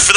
For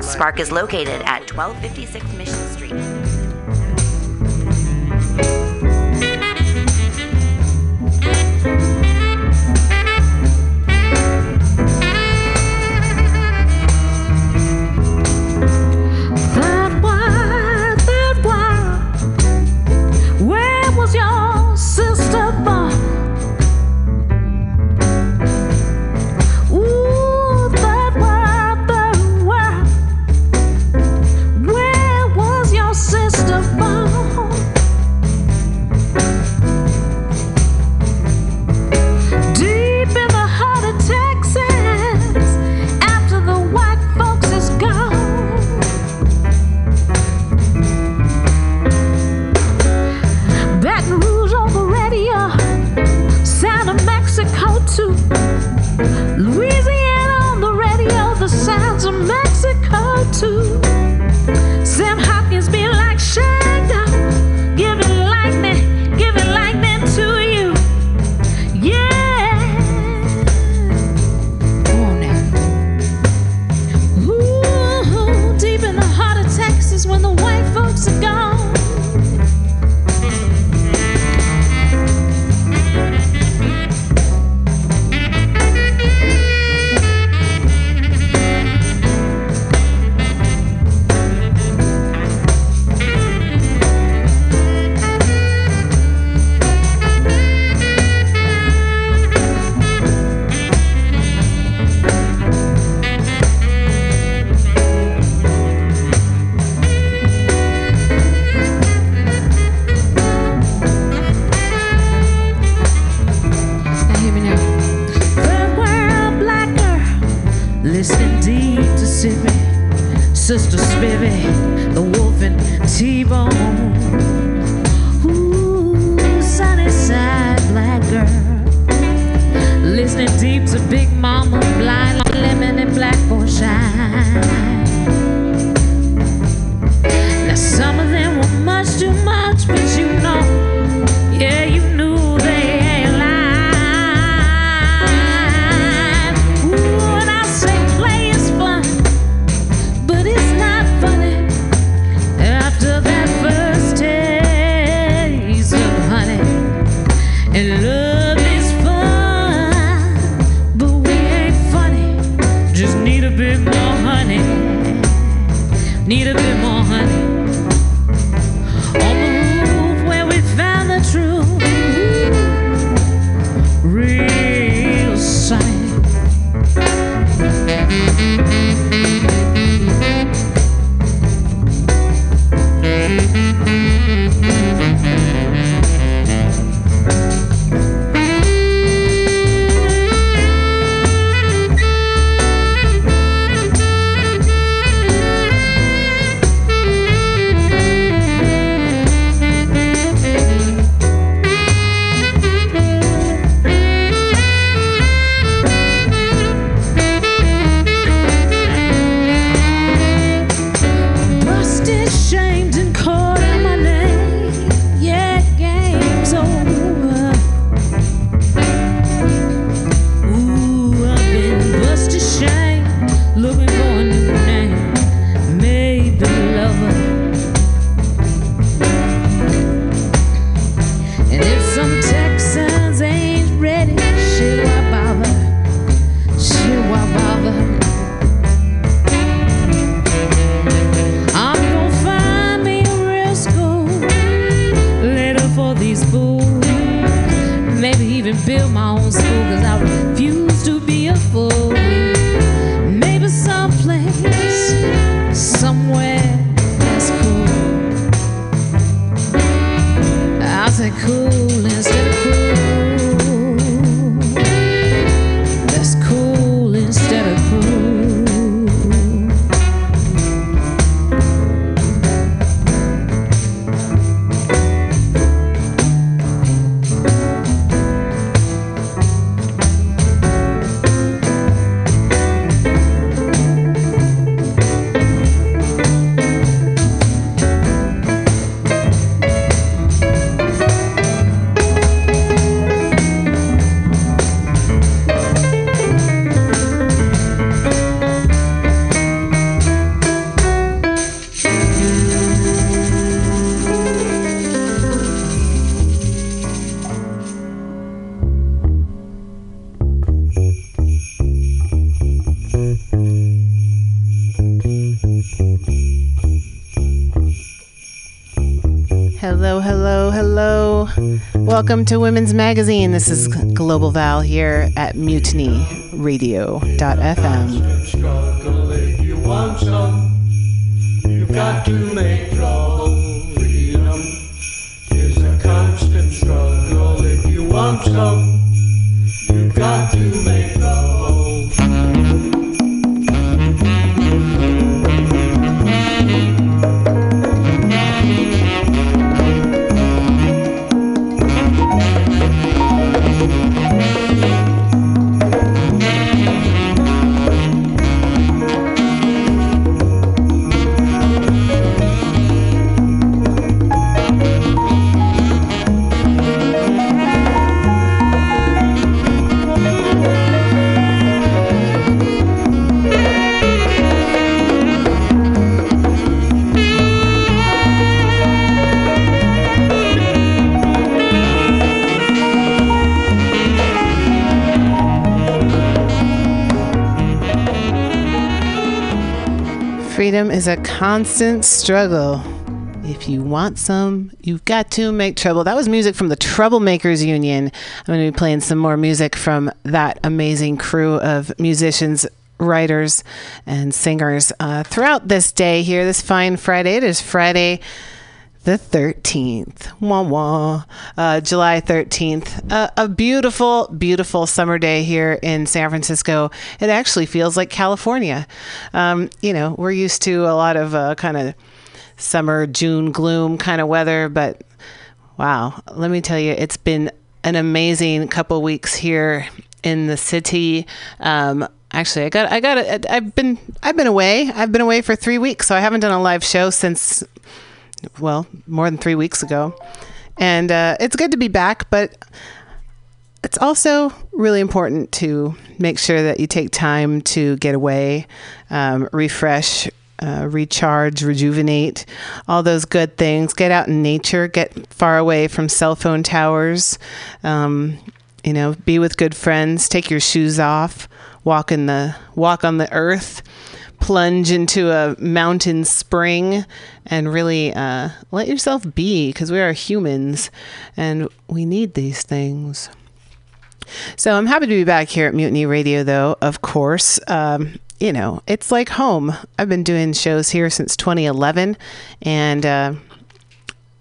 Spark is located at 1256 Mission Street. That was, where was your sister born? Louisiana on the radio, the sounds of Mexico too. Sam Hopkins be like Shaggy, give it lightning to you. Yeah. Oh, now. Ooh, deep in the heart of Texas when the white folks are gone. Sister Spivvy, the wolf and T-Bone. Ooh, sunny side black girl. Listening deep to Big Mama, blind lemon and black boy shine. Now some of them were much too much, but you know, yeah, you knew they ain't lying. Ooh, and I say play is fun, but it's need a bit more honey. On the roof where we found the truth, real sunny. Hello, hello, hello. Welcome to Women's Magazine. This is Global Val here at MutinyRadio.fm. You want some, you've got to make trouble. Freedom is a constant struggle. If you want some, you've got to make trouble. Freedom is a constant struggle. If you want some, you've got to make trouble. That was music from the Troublemakers Union. I'm going to be playing some more music from that amazing crew of musicians, writers, and singers throughout this day here, this fine Friday. It is Friday the 13th, July 13th, a beautiful, beautiful summer day here in San Francisco. It actually feels like California. You know, we're used to a lot of kind of summer, June gloom kind of weather, but wow, let me tell you, it's been an amazing couple weeks here in the city. Actually, I've been away. I've been away for 3 weeks, so I haven't done a live show since, well, more than 3 weeks ago. And it's good to be back, but it's also really important to make sure that you take time to get away, refresh, recharge, rejuvenate, all those good things. Get out in nature, get far away from cell phone towers, you know, be with good friends, take your shoes off, walk on the earth, plunge into a mountain spring, and really let yourself be, because we are humans and we need these things. So I'm happy to be back here at Mutiny Radio, though, of course. You know, it's like home. I've been doing shows here since 2011, and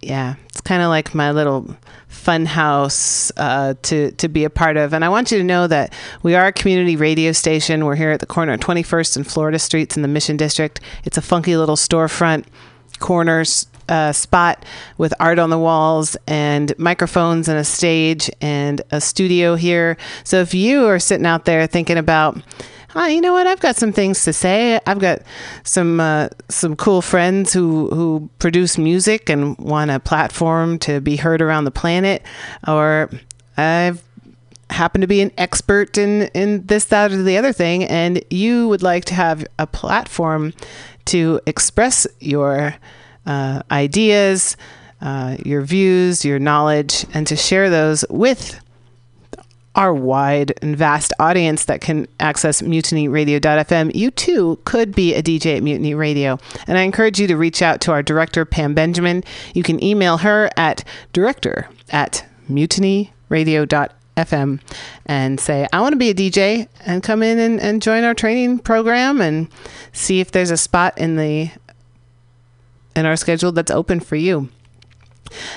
yeah, it's kind of like my little fun house to be a part of. And I want you to know that we are a community radio station. We're here at the corner of 21st and Florida Streets in the Mission District. It's a funky little storefront corner spot with art on the walls and microphones and a stage and a studio here. So if you are sitting out there thinking about, oh, you know what? I've got some things to say. I've got some cool friends who produce music and want a platform to be heard around the planet. Or I've happened to be an expert in this, that, or the other thing, and you would like to have a platform to express your ideas, your views, your knowledge, and to share those with our wide and vast audience that can access MutinyRadio.fm. You too could be a DJ at Mutiny Radio. And I encourage you to reach out to our director, Pam Benjamin. You can email her at director@mutinyradio.fm and say, I want to be a DJ, and come in and join our training program and see if there's a spot in our schedule that's open for you.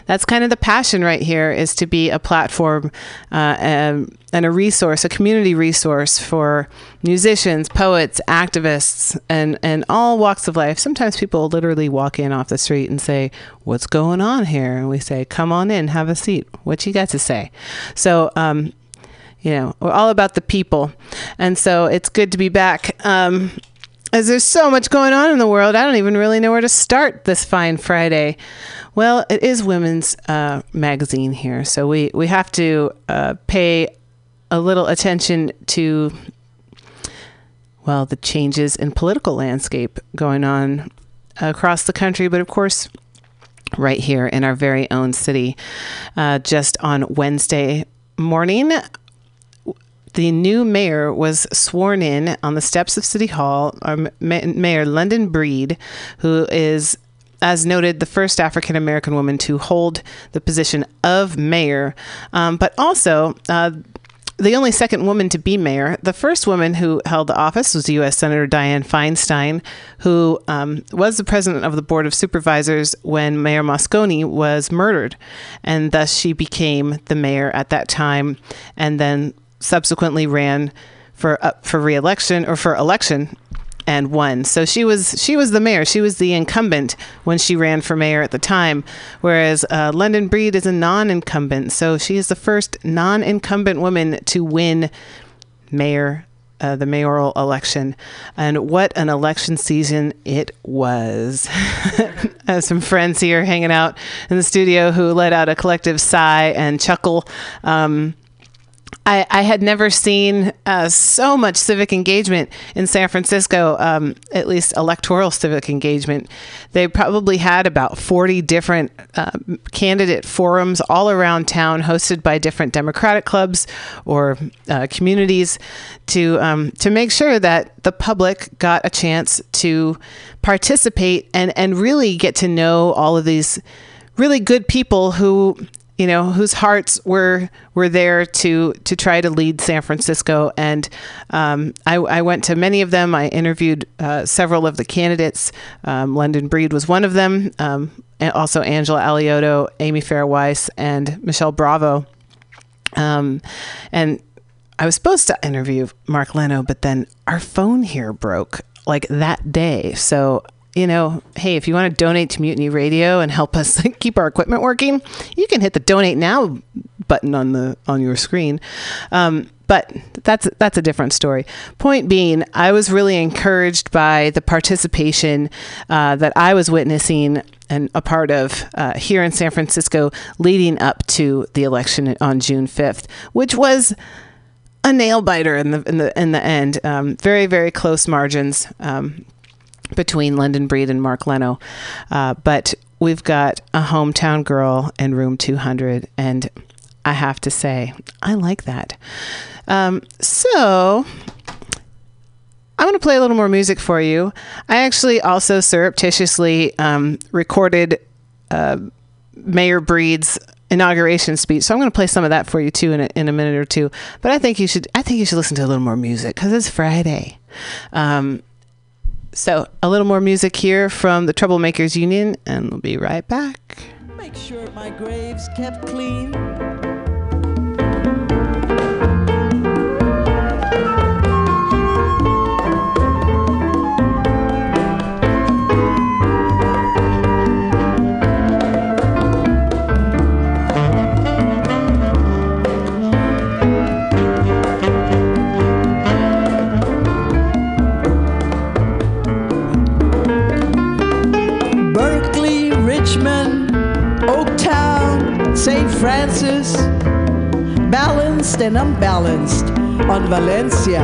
That's kind of the passion right here, is to be a platform and a resource, a community resource for musicians, poets, activists, and all walks of life. Sometimes people literally walk in off the street and say, what's going on here? And we say, come on in, have a seat. What you got to say? So, you know, we're all about the people. And so it's good to be back. As there's so much going on in the world, I don't even really know where to start this fine Friday. Well, it is Women's Magazine here, so we have to pay a little attention to, well, the changes in political landscape going on across the country, but of course, right here in our very own city. Just on Wednesday morning, the new mayor was sworn in on the steps of City Hall, Mayor London Breed, who is as noted, the first African-American woman to hold the position of mayor, but also the only second woman to be mayor. The first woman who held the office was U.S. Senator Dianne Feinstein, who was the president of the Board of Supervisors when Mayor Moscone was murdered. And thus she became the mayor at that time, and then subsequently ran for re-election or for election and won. So she was the mayor. She was the incumbent when she ran for mayor at the time, whereas London Breed is a non-incumbent. So she is the first non-incumbent woman to win mayor, the mayoral election. And what an election season it was. I have some friends here hanging out in the studio who let out a collective sigh and chuckle. I had never seen so much civic engagement in San Francisco, at least electoral civic engagement. They probably had about 40 different candidate forums all around town, hosted by different Democratic clubs or communities, to make sure that the public got a chance to participate and really get to know all of these really good people who, you know, whose hearts were there to try to lead San Francisco. And I went to many of them. I interviewed several of the candidates. London Breed was one of them. And also Angela Alioto, Amy Fairweiss, and Michelle Bravo. And I was supposed to interview Mark Leno, but then our phone here broke like that day. So, you know, hey, if you want to donate to Mutiny Radio and help us keep our equipment working, you can hit the donate now button on your screen. But that's a different story. Point being, I was really encouraged by the participation that I was witnessing and a part of here in San Francisco leading up to the election on June 5th, which was a nail biter in the end. Very, very close margins between London Breed and Mark Leno. But we've got a hometown girl in room 200. And I have to say, I like that. So I'm going to play a little more music for you. I actually also surreptitiously recorded Mayor Breed's inauguration speech. So I'm going to play some of that for you too in a minute or two. But I think you should listen to a little more music because it's Friday. So a little more music here from the Troublemakers Union, and we'll be right back. Make sure my grave's kept clean. Francis, balanced and unbalanced on Valencia,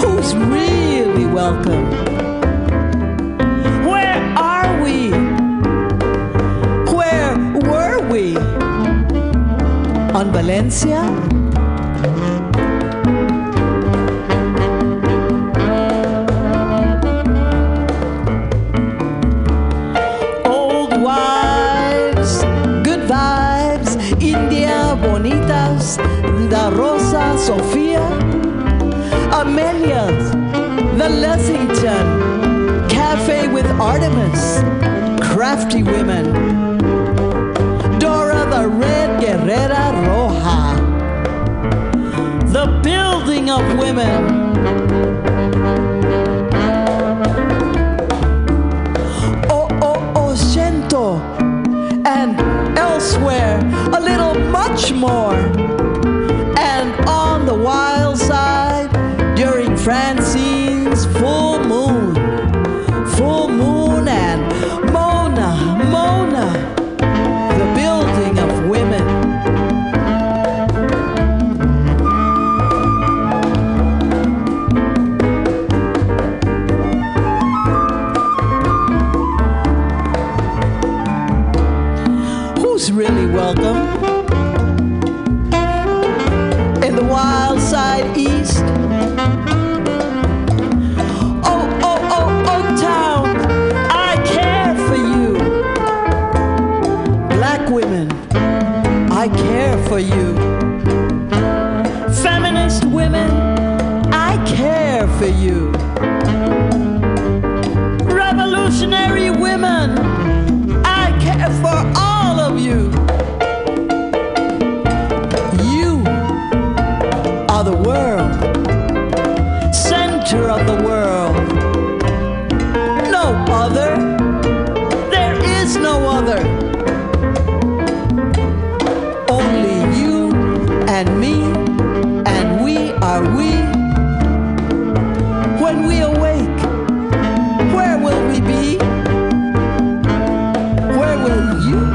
who's really welcome. Where are we? Where were we? On Valencia? Da Rosa, Sofia, Amelia's, the Lexington, Cafe with Artemis, crafty women, Dora the Red Guerrera Roja, the building of women, Ochento, and elsewhere, a little much more. Wild side during Francine's full moon and Mona, the building of women. Who's really welcome? Town, I care for you. Black women, I care for you. Feminist women, I care for you. Revolutionary women, I care for all of you. You are the world, center of the world. No other, there is no other. Only you and me, and we are we. When we awake, where will we be? Where will you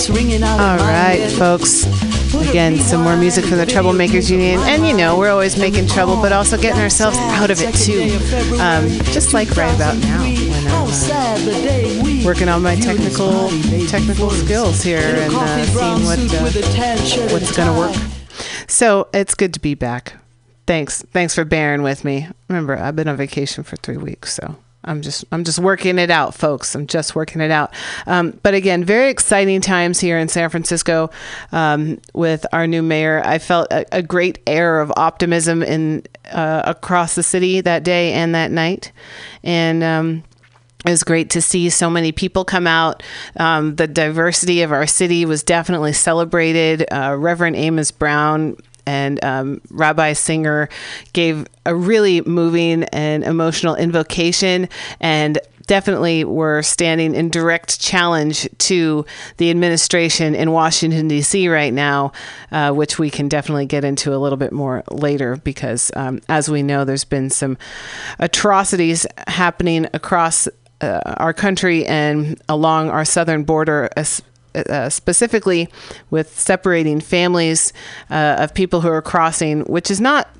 It's ringing out. All right, folks. Again, some more music from the Troublemakers Union. And, you know, we're always making trouble, but also getting ourselves out of it, too. Just like right about now when I'm working on my technical skills here and seeing what's going to work. So it's good to be back. Thanks for bearing with me. Remember, I've been on vacation for 3 weeks, so I'm just working it out, folks. I'm just working it out. But again, very exciting times here in San Francisco with our new mayor. I felt a great air of optimism across the city that day and that night, and it was great to see so many people come out. The diversity of our city was definitely celebrated. Reverend Amos Brown and Rabbi Singer gave a really moving and emotional invocation, and definitely were standing in direct challenge to the administration in Washington, D.C. right now, which we can definitely get into a little bit more later, because as we know, there's been some atrocities happening across our country and along our southern border, specifically with separating families of people who are crossing, which is not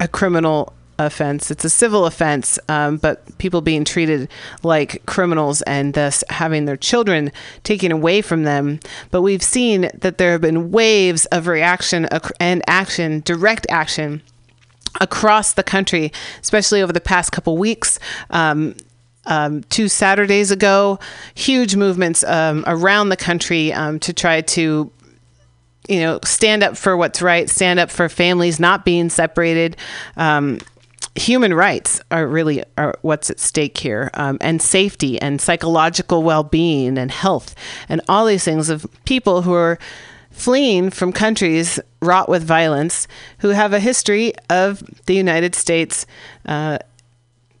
a criminal offense. It's a civil offense, but people being treated like criminals and thus having their children taken away from them. But we've seen that there have been waves of reaction and action, direct action across the country, especially over the past couple weeks. Two Saturdays ago, huge movements around the country to try to, you know, stand up for what's right, stand up for families not being separated. Human rights are really what's at stake here, and safety and psychological well-being and health and all these things of people who are fleeing from countries wrought with violence, who have a history of the United States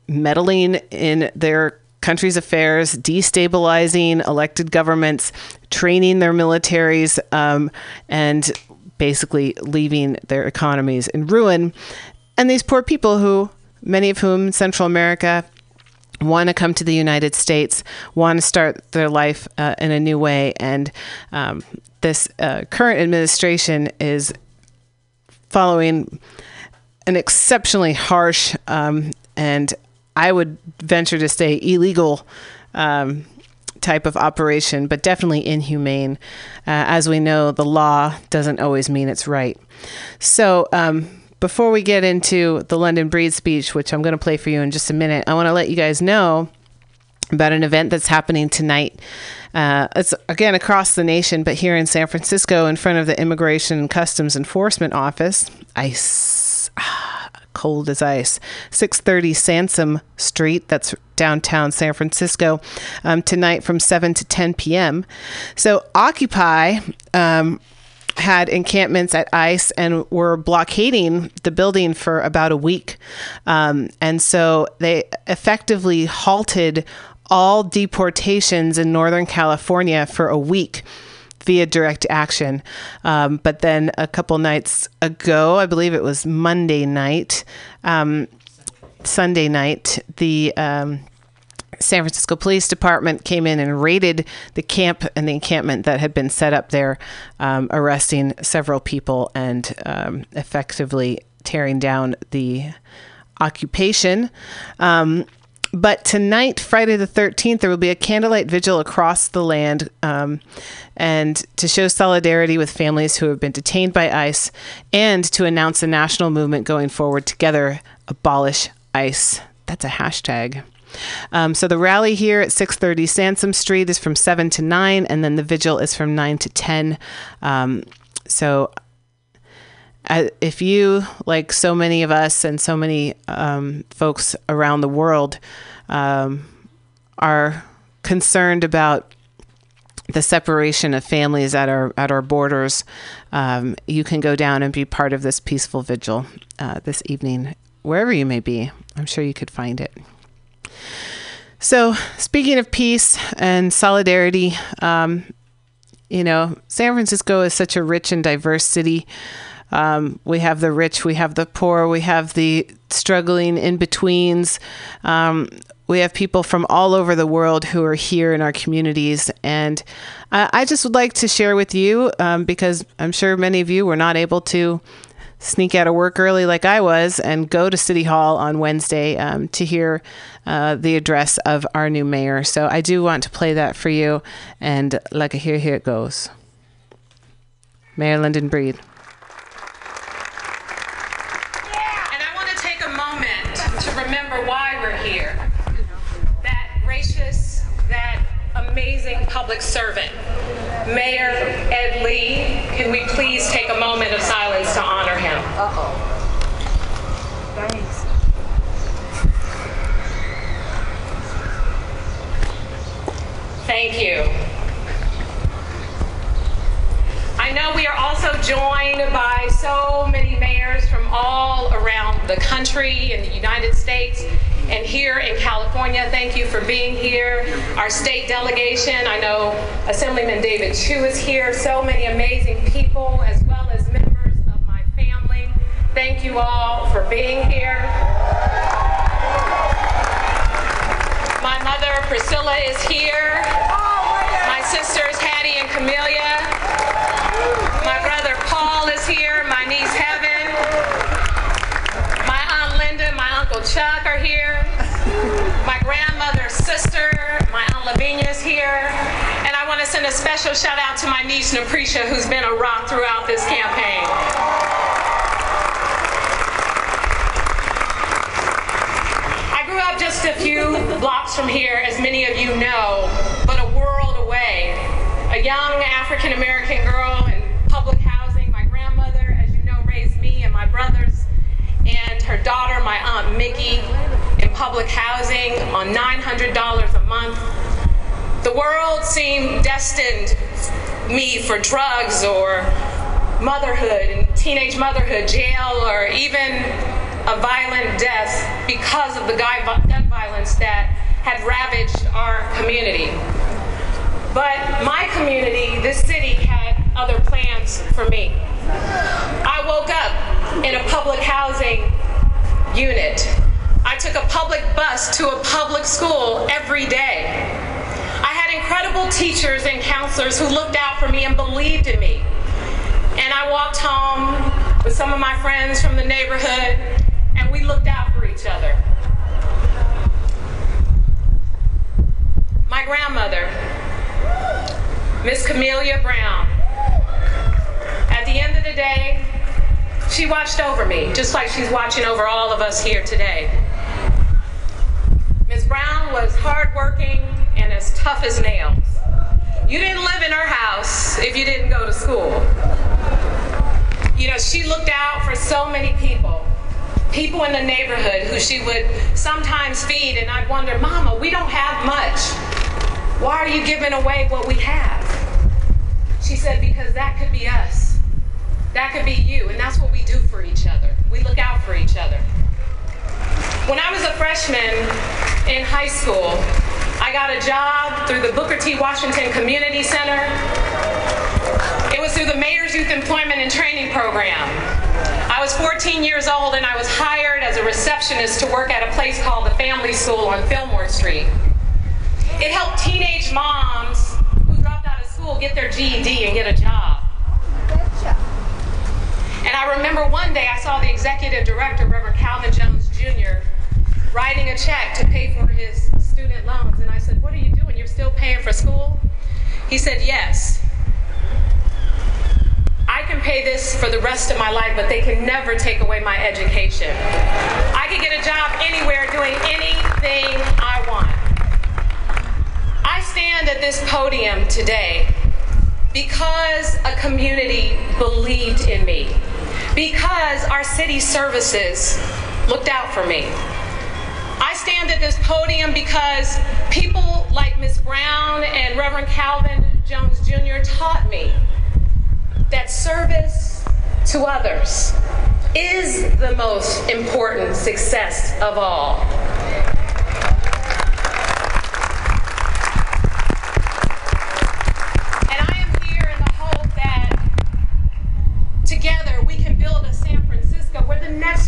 meddling in their country's affairs, destabilizing elected governments, training their militaries, and basically leaving their economies in ruin. And these poor people who, many of whom Central America, want to come to the United States, want to start their life in a new way. And this current administration is following an exceptionally harsh and I would venture to say illegal type of operation, but definitely inhumane. As we know, the law doesn't always mean it's right. So before we get into the London Breed speech, which I'm going to play for you in just a minute, I want to let you guys know about an event that's happening tonight. It's again across the nation, but here in San Francisco in front of the Immigration and Customs Enforcement Office, ICE. Cold as ice, 630 Sansom Street, that's downtown San Francisco, tonight from 7 to 10 p.m. So Occupy had encampments at ICE and were blockading the building for about a week. And so they effectively halted all deportations in Northern California for a week via direct action. But then a couple nights ago, I believe it was Sunday night, the San Francisco Police Department came in and raided the camp and the encampment that had been set up there, arresting several people and effectively tearing down the occupation. But tonight, Friday the 13th, there will be a candlelight vigil across the land and to show solidarity with families who have been detained by ICE and to announce a national movement going forward together, Abolish ICE. That's a hashtag. So the rally here at 630 Sansom Street is from 7 to 9, and then the vigil is from 9 to 10. If you, like so many of us and so many folks around the world, are concerned about the separation of families at our borders, you can go down and be part of this peaceful vigil this evening, wherever you may be. I'm sure you could find it. So speaking of peace and solidarity, you know, San Francisco is such a rich and diverse city. We have the rich, we have the poor, we have the struggling in-betweens. We have people from all over the world who are here in our communities. And I just would like to share with you, because I'm sure many of you were not able to sneak out of work early like I was and go to City Hall on Wednesday to hear the address of our new mayor. So I do want to play that for you. And like here it goes. Mayor London Breed. Public servant, Mayor Ed Lee, can we please take a moment of silence to honor him? Uh-oh. Thanks. Thank you. I know we are also joined by so many mayors from all around the country and the United States. And here in California, thank you for being here. Our state delegation, I know Assemblyman David Chu is here. So many amazing people, as well as members of my family. Thank you all for being here. My mother, Priscilla, is here. My sisters, Hattie and Camellia. My brother, Paul, is here. My niece, Heaven. My aunt, Linda, my uncle, Chuck, are here. My grandmother's sister, my Aunt Lavinia's here, and I want to send a special shout out to my niece Napricia, who's been a rock throughout this campaign. I grew up just a few blocks from here, as many of you know, but a world away. A young African-American girl in public housing. My grandmother, as you know, raised me and my brothers, and her daughter, my Aunt Mickey, public housing on $900 a month. The world seemed destined me for drugs or motherhood and teenage motherhood, jail, or even a violent death because of the gun violence that had ravaged our community. But my community, this city, had other plans for me. I woke up in a public housing unit. I took a public bus to a public school every day. I had incredible teachers and counselors who looked out for me and believed in me. And I walked home with some of my friends from the neighborhood, and we looked out for each other. My grandmother, Miss Camellia Brown, at the end of the day, she watched over me, just like she's watching over all of us here today. Ms. Brown was hardworking and as tough as nails. You didn't live in her house if you didn't go to school. You know, she looked out for so many people, people in the neighborhood who she would sometimes feed, and I'd wonder, Mama, we don't have much. Why are you giving away what we have? She said, because that could be us. That could be you, and that's what we do for each other. We look out for each other. When I was a freshman in high school, I got a job through the Booker T. Washington Community Center. It was through the Mayor's Youth Employment and Training Program. I was 14 years old and I was hired as a receptionist to work at a place called the Family School on Fillmore Street. It helped teenage moms who dropped out of school get their GED and get a job. And I remember one day I saw the executive director, Reverend Calvin Jones Jr., writing a check to pay for his student loans. And I said, what are you doing? You're still paying for school? He said, yes. I can pay this for the rest of my life, but they can never take away my education. I can get a job anywhere doing anything I want. I stand at this podium today because a community believed in me. Because our city services looked out for me. I stand at this podium because people like Ms. Brown and Reverend Calvin Jones Jr. taught me that service to others is the most important success of all.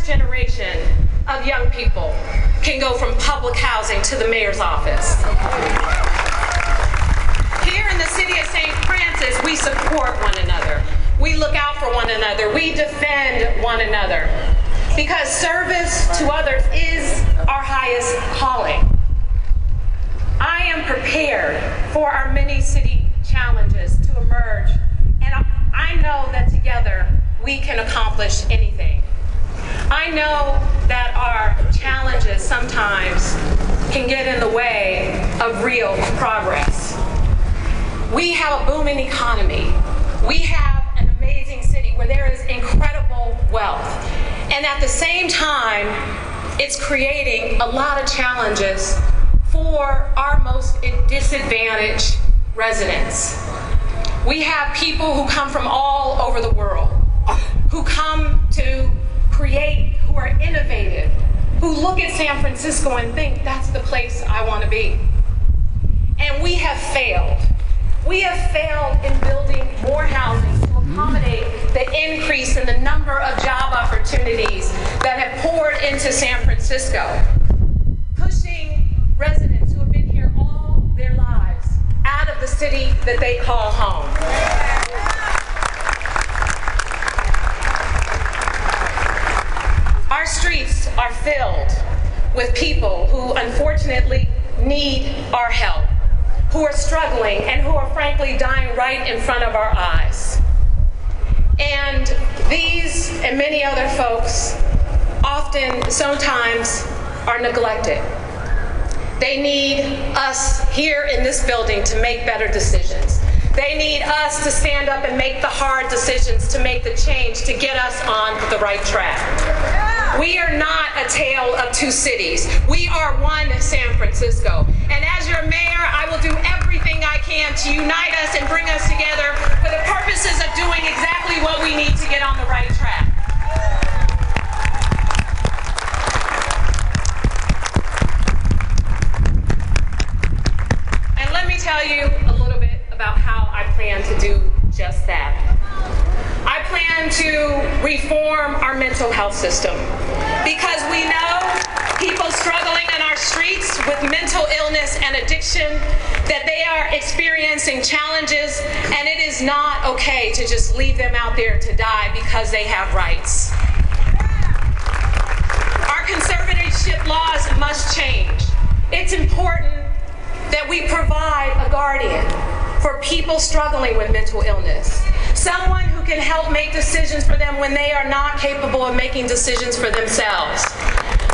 Generation of young people can go from public public housing to the mayor's office. Here in the city of St. Francis, we support one another. We look out for one another. We defend one another. Because service to others is our highest calling. I am prepared for our many city challenges to emerge, and I know that together we can accomplish anything. I know that our challenges sometimes can get in the way of real progress. We have a booming economy. We have an amazing city where there is incredible wealth. And at the same time, it's creating a lot of challenges for our most disadvantaged residents. We have people who come from all over the world, who come to create, who are innovative, who look at San Francisco and think, that's the place I want to be. And we have failed. We have failed in building more housing to accommodate the increase in the number of job opportunities that have poured into San Francisco, pushing residents who have been here all their lives out of the city that they call home. Our streets are filled with people who unfortunately need our help, who are struggling and who are frankly dying right in front of our eyes. And these and many other folks often, sometimes, are neglected. They need us here in this building to make better decisions. They need us to stand up and make the hard decisions, to make the change, to get us on the right track. We are not a tale of two cities. We are one San Francisco. And as your mayor, I will do everything I can to unite us and bring us together for the purposes of doing exactly what we need to get on the right track. And let me tell you a little bit about how I plan to do just that. I plan to reform our mental health system, because we know people struggling in our streets with mental illness and addiction, that they are experiencing challenges, and it is not okay to just leave them out there to die because they have rights. Our conservatorship laws must change. It's important that we provide a guardian for people struggling with mental illness. Someone who can help make decisions for them when they are not capable of making decisions for themselves.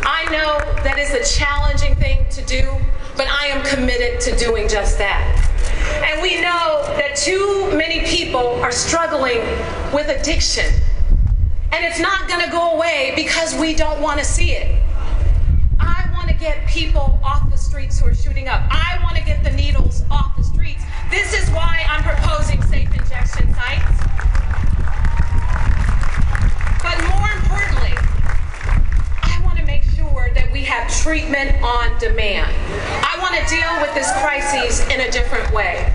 I know that is a challenging thing to do, but I am committed to doing just that. And we know that too many people are struggling with addiction. And it's not going to go away because we don't want to see it. I want to get people off the streets who are shooting up. I want to get the needles off the streets. This is why I'm proposing safe injection sites. But more importantly, I want to make sure that we have treatment on demand. I want to deal with this crisis in a different way.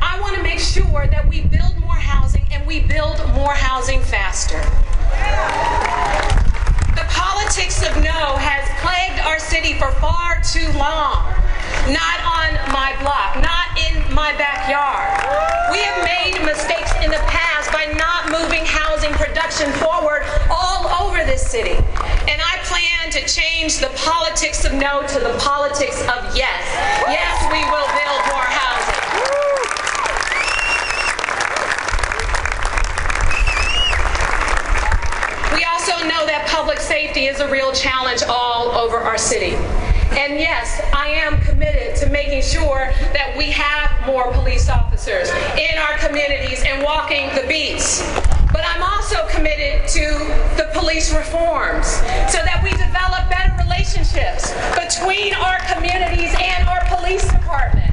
I want to make sure that we build more housing, and we build more housing faster. The politics of no has plagued our city for far too long. Not on my block, not in my backyard. We have made mistakes in the past by not moving housing production forward all over this city. And I plan to change the politics of no to the politics of yes. Yes, we will build more housing. We also know that public safety is a real challenge all over our city. And yes, I am committed to making sure that we have more police officers in our communities and walking the beats. But I'm also committed to the police reforms so that we develop better relationships between our communities and our police department.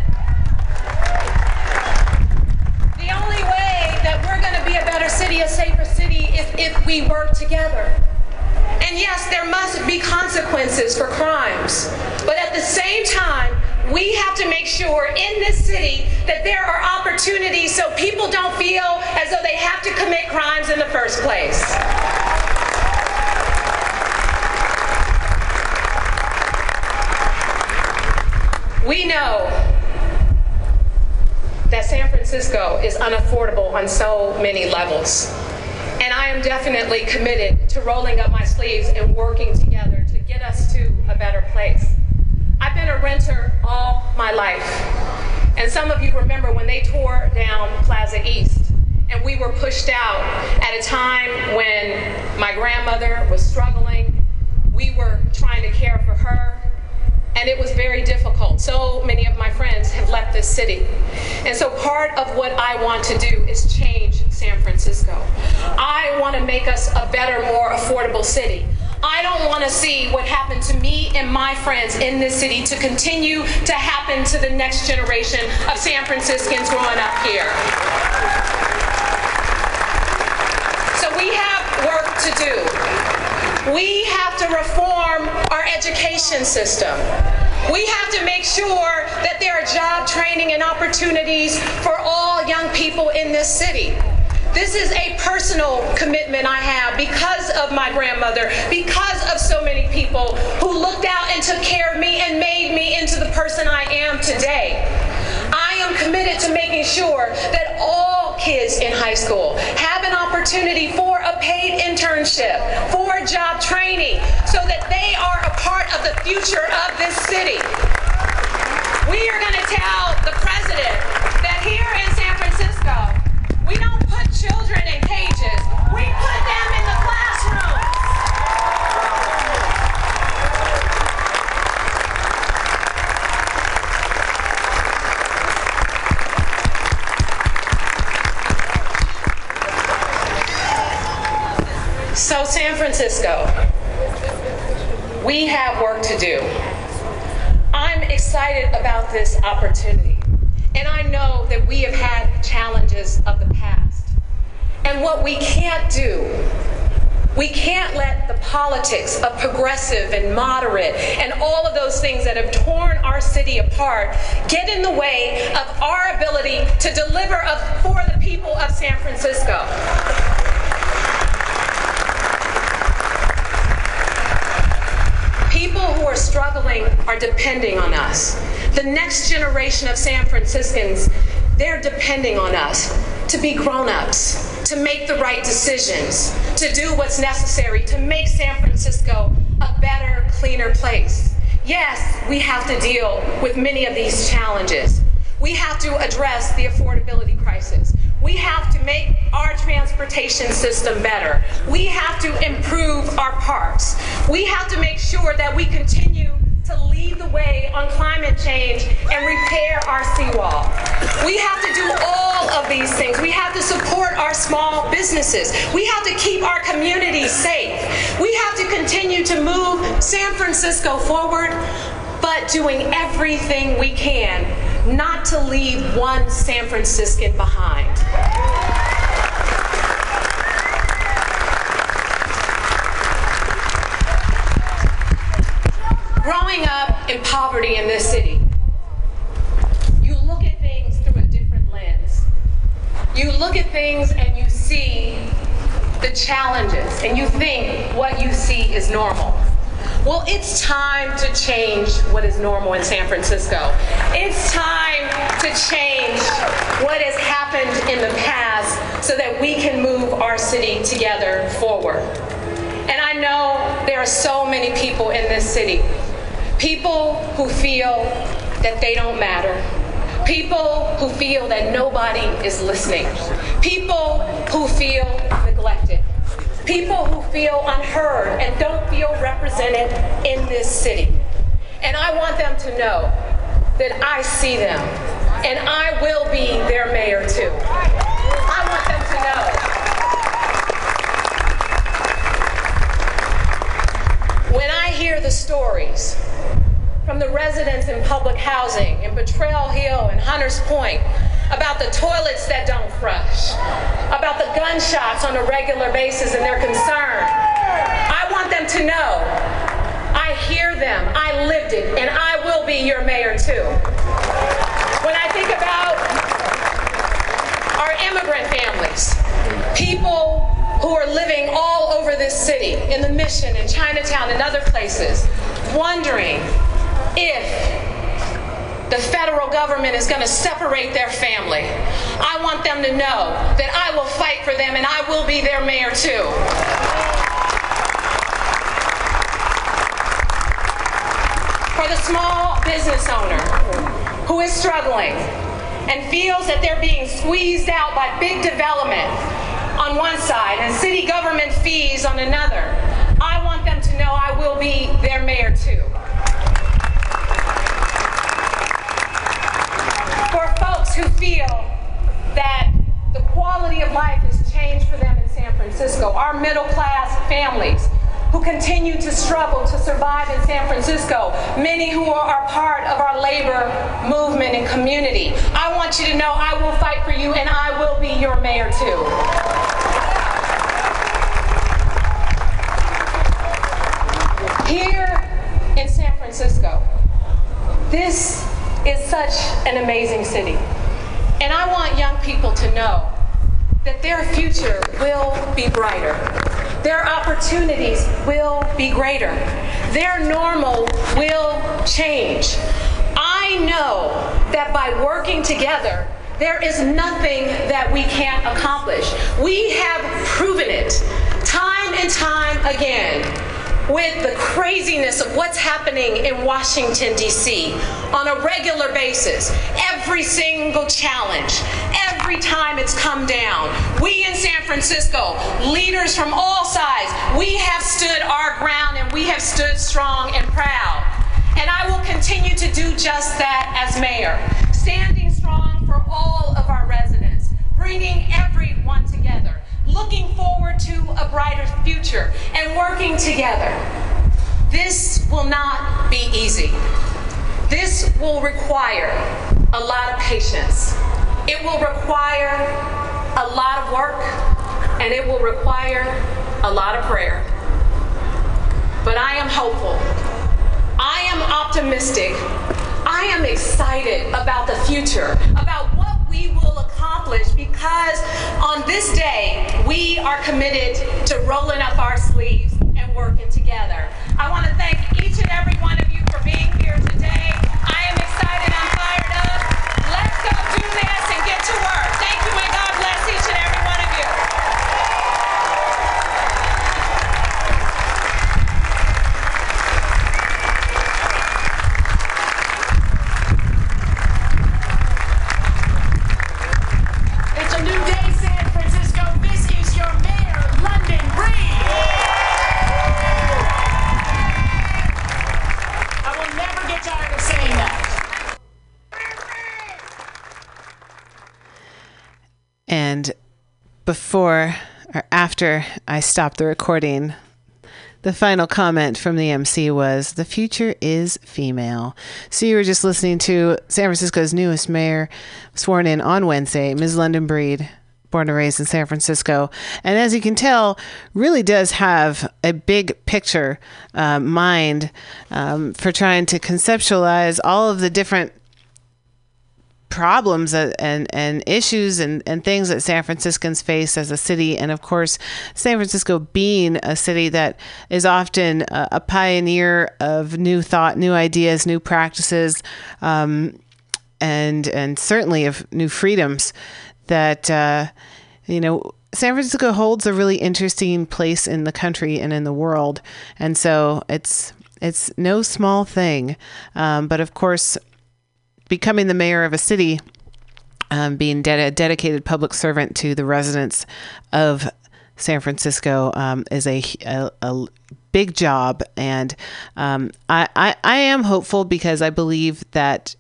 The only way that we're going to be a better city, a safer city, is if we work together. And yes, there must be consequences for crimes. But at the same time, we have to make sure in this city that there are opportunities so people don't feel as though they have to commit crimes in the first place. We know that San Francisco is unaffordable on so many levels. And I am definitely committed to rolling up my sleeves and working together to get us to a better place. I've been a renter all my life. And some of you remember when they tore down Plaza East and we were pushed out at a time when my grandmother was struggling. We were trying to care for her. And it was very difficult. So many of my friends have left this city. And so part of what I want to do is change San Francisco. I want to make us a better, more affordable city. I don't want to see what happened to me and my friends in this city to continue to happen to the next generation of San Franciscans growing up here. So we have work to do. We have to reform our education system. We have to make sure that there are job training and opportunities for all young people in this city. This is a personal commitment I have because of my grandmother, because of so many people who looked out and took care of me and made me into the person I am today. I am committed to making sure that all kids in high school have an opportunity for a paid internship, for job training, so that they are a part of the future of this city. We are going to tell the president that here in San Francisco, we don't put children in cages, we put them in the classroom. So San Francisco, we have work to do. I'm excited about this opportunity, and I know that we have had challenges of the past. And what we can't do, we can't let the politics of progressive and moderate and all of those things that have torn our city apart get in the way of our ability to deliver for the people of San Francisco. People who are struggling are depending on us. The next generation of San Franciscans, they're depending on us to be grown-ups, to make the right decisions, to do what's necessary, to make San Francisco a better, cleaner place. Yes, we have to deal with many of these challenges. We have to address the affordability crisis. We have to make our transportation system better. We have to improve our parks. We have to make sure that we continue to lead the way on climate change and repair our seawall. We have to do all of these things. We have to support our small businesses. We have to keep our communities safe. We have to continue to move San Francisco forward, but doing everything we can not to leave one San Franciscan behind. Growing up in poverty in this city, you look at things through a different lens. You look at things and you see the challenges and you think what you see is normal. Well, it's time to change what is normal in San Francisco. It's time to change what has happened in the past so that we can move our city together forward. And I know there are so many people in this city, people who feel that they don't matter, people who feel that nobody is listening, people who feel neglected. People who feel unheard and don't feel represented in this city. And I want them to know that I see them, and I will be their mayor too. I want them to know. When I hear the stories from the residents in public housing in Betrayal Hill and Hunters Point, about the toilets that don't flush, about the gunshots on a regular basis and their concern. I want them to know I hear them, I lived it, and I will be your mayor too. When I think about our immigrant families, people who are living all over this city, in the Mission, in Chinatown, and other places, wondering if the federal government is going to separate their family. I want them to know that I will fight for them and I will be their mayor too. For the small business owner who is struggling and feels that they're being squeezed out by big development on one side and city government fees on another, I want them to know I will be their mayor too. For folks who feel that the quality of life has changed for them in San Francisco, our middle class families who continue to struggle to survive in San Francisco, many who are part of our labor movement and community, I want you to know I will fight for you and I will be your mayor too. Here in San Francisco, this is such an amazing city. And I want young people to know that their future will be brighter. Their opportunities will be greater. Their normal will change. I know that by working together, there is nothing that we can't accomplish. We have proven it time and time again. With the craziness of what's happening in Washington, D.C. on a regular basis, every single challenge, every time it's come down, we in San Francisco, leaders from all sides, we have stood our ground and we have stood strong and proud. And I will continue to do just that as mayor, standing strong for all of our residents, bringing everyone together, looking forward to a brighter future and working together. This will not be easy. This will require a lot of patience. It will require a lot of work and it will require a lot of prayer. But I am hopeful. I am optimistic. I am excited about the future, about what we will accomplish, because on this day, we are committed to rolling up our sleeves and working together. I want to thank each and every one of you for being here today. I am excited. I'm fired up. Let's go do this and get to work. Thank you, and God bless each and every one of you. Before or after I stopped the recording, the final comment from the MC was, the future is female. So you were just listening to San Francisco's newest mayor, sworn in on Wednesday, Ms. London Breed, born and raised in San Francisco. And as you can tell, really does have a big picture mind for trying to conceptualize all of the different problems and issues and things that San Franciscans face as a city. And of course, San Francisco being a city that is often a pioneer of new thought, new ideas, new practices, and certainly of new freedoms, that, you know, San Francisco holds a really interesting place in the country and in the world. And so it's no small thing. But of course, becoming the mayor of a city, being a dedicated public servant to the residents of San Francisco is a big job. And I am hopeful, because I believe that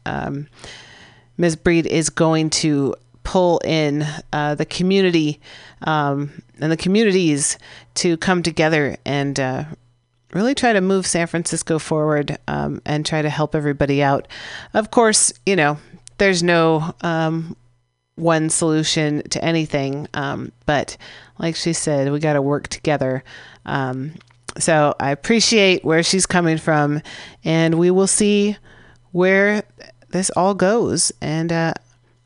Ms. Breed is going to pull in the community and the communities to come together and really try to move San Francisco forward and try to help everybody out. Of course, you know, there's no one solution to anything. But like she said, we got to work together. So I appreciate where she's coming from, and we will see where this all goes, and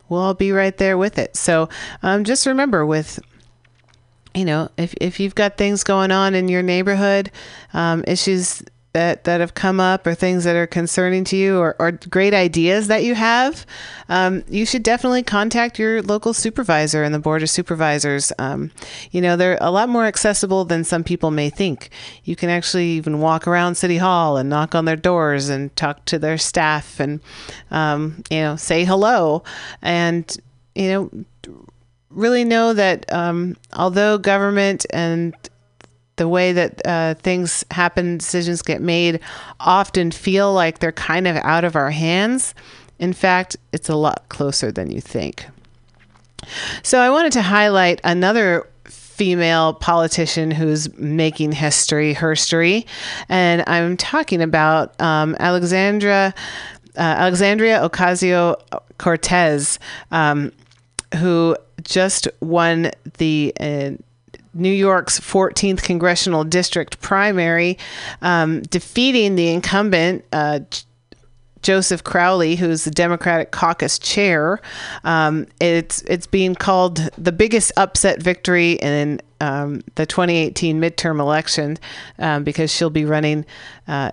we'll all be right there with it. So just remember, with, you know, if you've got things going on in your neighborhood, issues that have come up, or things that are concerning to you, or great ideas that you have, you should definitely contact your local supervisor and the Board of Supervisors. They're a lot more accessible than some people may think. You can actually even walk around City Hall and knock on their doors and talk to their staff and, say hello, and, really know that although government and the way that things happen, decisions get made, often feel like they're kind of out of our hands. In fact, it's a lot closer than you think. So I wanted to highlight another female politician who's making herstory, and I'm talking about Alexandria Ocasio-Cortez, who just won the New York's 14th Congressional District primary, defeating the incumbent, Joseph Crowley, who's the Democratic caucus chair. It's being called the biggest upset victory in the 2018 midterm election, because she'll be running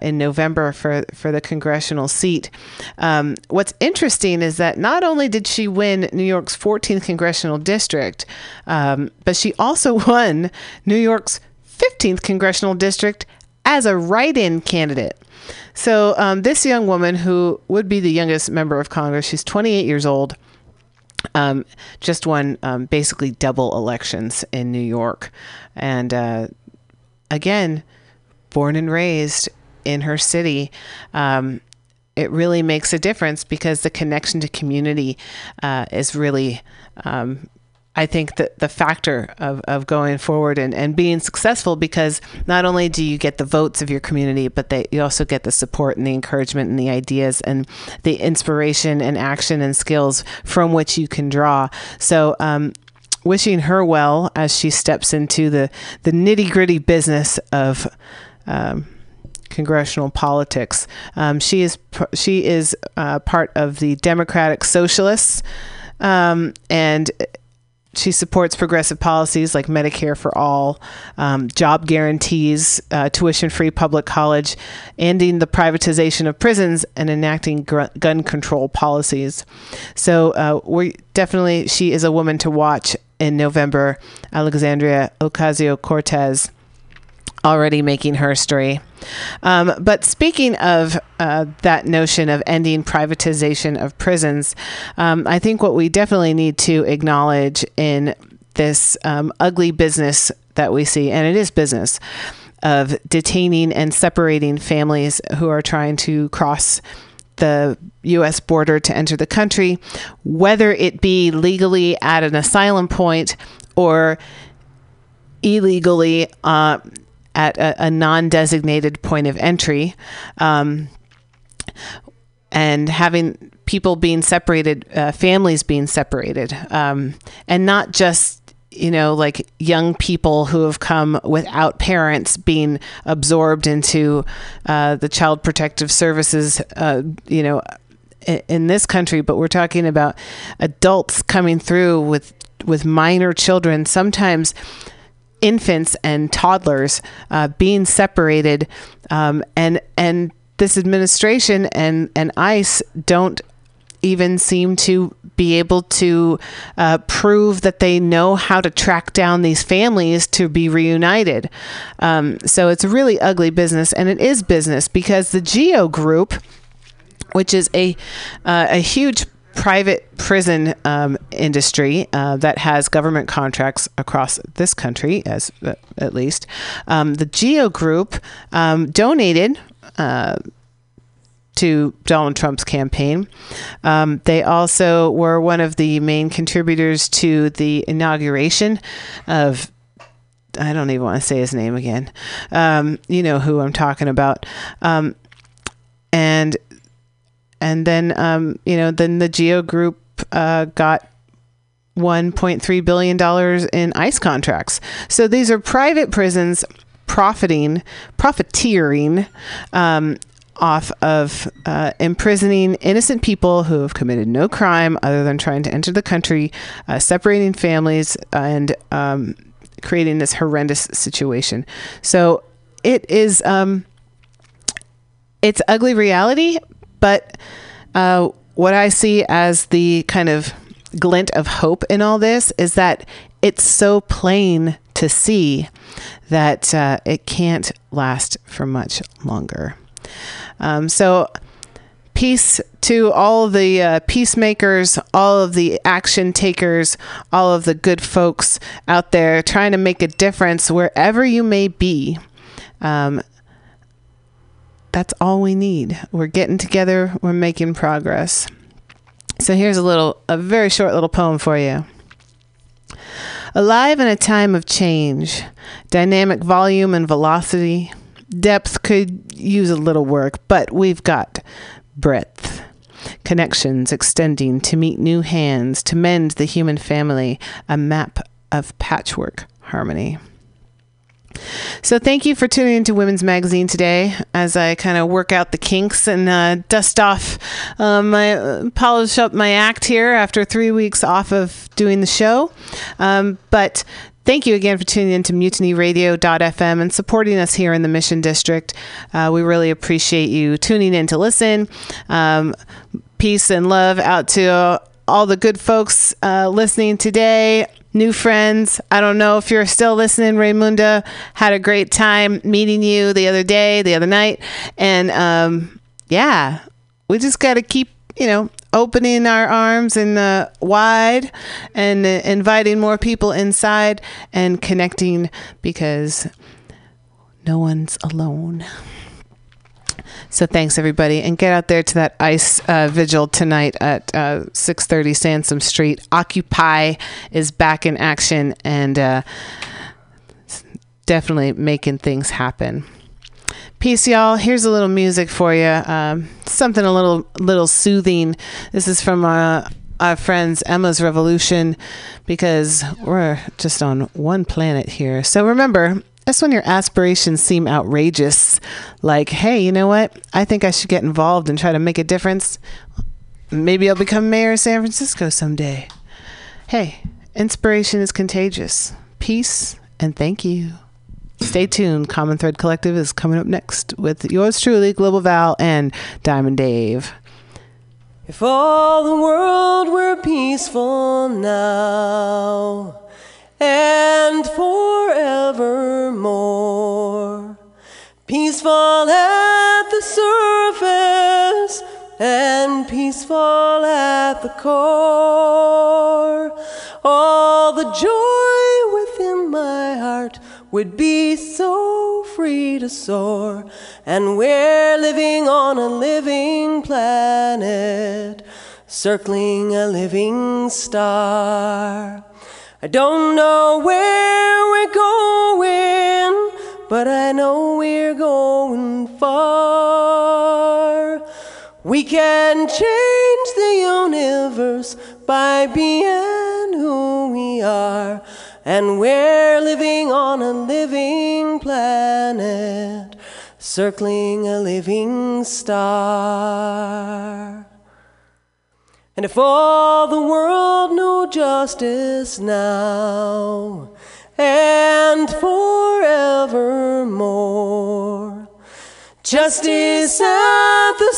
in November for the congressional seat. What's interesting is that not only did she win New York's 14th congressional district, but she also won New York's 15th congressional district as a write-in candidate. So this young woman, who would be the youngest member of Congress, she's 28 years old, just won basically double elections in New York. And again, born and raised in her city, it really makes a difference, because the connection to community is really I think that the factor of going forward and being successful, because not only do you get the votes of your community, but you also get the support and the encouragement and the ideas and the inspiration and action and skills from which you can draw. So wishing her well as she steps into the nitty-gritty business of congressional politics. She is part of the Democratic Socialists, and she supports progressive policies like Medicare for all, job guarantees, tuition-free public college, ending the privatization of prisons, and enacting gun control policies. So she is a woman to watch in November, Alexandria Ocasio-Cortez, already making her story. But speaking of that notion of ending privatization of prisons, I think what we definitely need to acknowledge in this ugly business that we see, and it is business, of detaining and separating families who are trying to cross the U.S. border to enter the country, whether it be legally at an asylum point or illegally at a non-designated point of entry, and having people being separated, families being separated, and not just, like young people who have come without parents being absorbed into the child protective services, in this country, but we're talking about adults coming through with minor children, sometimes infants and toddlers, being separated, and this administration and ICE don't even seem to be able to prove that they know how to track down these families to be reunited. So it's a really ugly business, and it is business, because the GEO Group, which is a huge private prison industry that has government contracts across this country, as at least the GEO Group donated to Donald Trump's campaign. They also were one of the main contributors to the inauguration of, I don't even want to say his name again. You know who I'm talking about. And then, then the GEO Group got $1.3 billion in ICE contracts. So these are private prisons profiteering off of imprisoning innocent people who have committed no crime other than trying to enter the country, separating families, and creating this horrendous situation. So it is it's ugly reality, but what I see as the kind of glint of hope in all this is that it's so plain to see that it can't last for much longer. So peace to all the peacemakers, all of the action takers, all of the good folks out there trying to make a difference wherever you may be. That's all we need. We're getting together. We're making progress. So here's a very short little poem for you. Alive in a time of change, dynamic volume and velocity. Depth could use a little work, but we've got breadth. Connections extending to meet new hands, to mend the human family, a map of patchwork harmony. So thank you for tuning into Women's Magazine today as I kind of work out the kinks and dust off polish up my act here after 3 weeks off of doing the show. But thank you again for tuning into MutinyRadio.fm and supporting us here in the Mission District. We really appreciate you tuning in to listen. Peace and love out to all the good folks listening today. New friends, I don't know if you're still listening, Raymunda. Had a great time meeting you the other night. And yeah, we just got to keep, opening our arms and wide and inviting more people inside and connecting, because no one's alone. So thanks, everybody. And get out there to that ICE vigil tonight at 630 Sansom Street. Occupy is back in action and definitely making things happen. Peace, y'all. Here's a little music for you. Something a little soothing. This is from our friends Emma's Revolution, because we're just on one planet here. So remember, that's when your aspirations seem outrageous. Like, hey, you know what? I think I should get involved and try to make a difference. Maybe I'll become mayor of San Francisco someday. Hey, inspiration is contagious. Peace and thank you. Stay tuned. Common Thread Collective is coming up next with yours truly, Global Val and Diamond Dave. If all the world were peaceful now and forevermore, peaceful at the surface and peaceful at the core, all the joy within my heart would be so free to soar. And we're living on a living planet, circling a living star. I don't know where we're going, but I know we're going far. We can change the universe by being who we are. And we're living on a living planet, circling a living star. And if all the world knew justice now and forevermore, justice at the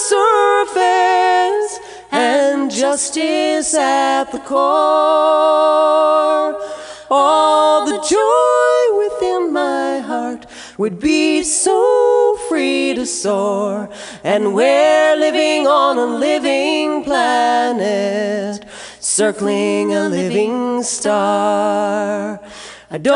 surface and justice at the core, all the joy within my heart would be so free to soar. And we're living on a living planet, circling a living star. I don't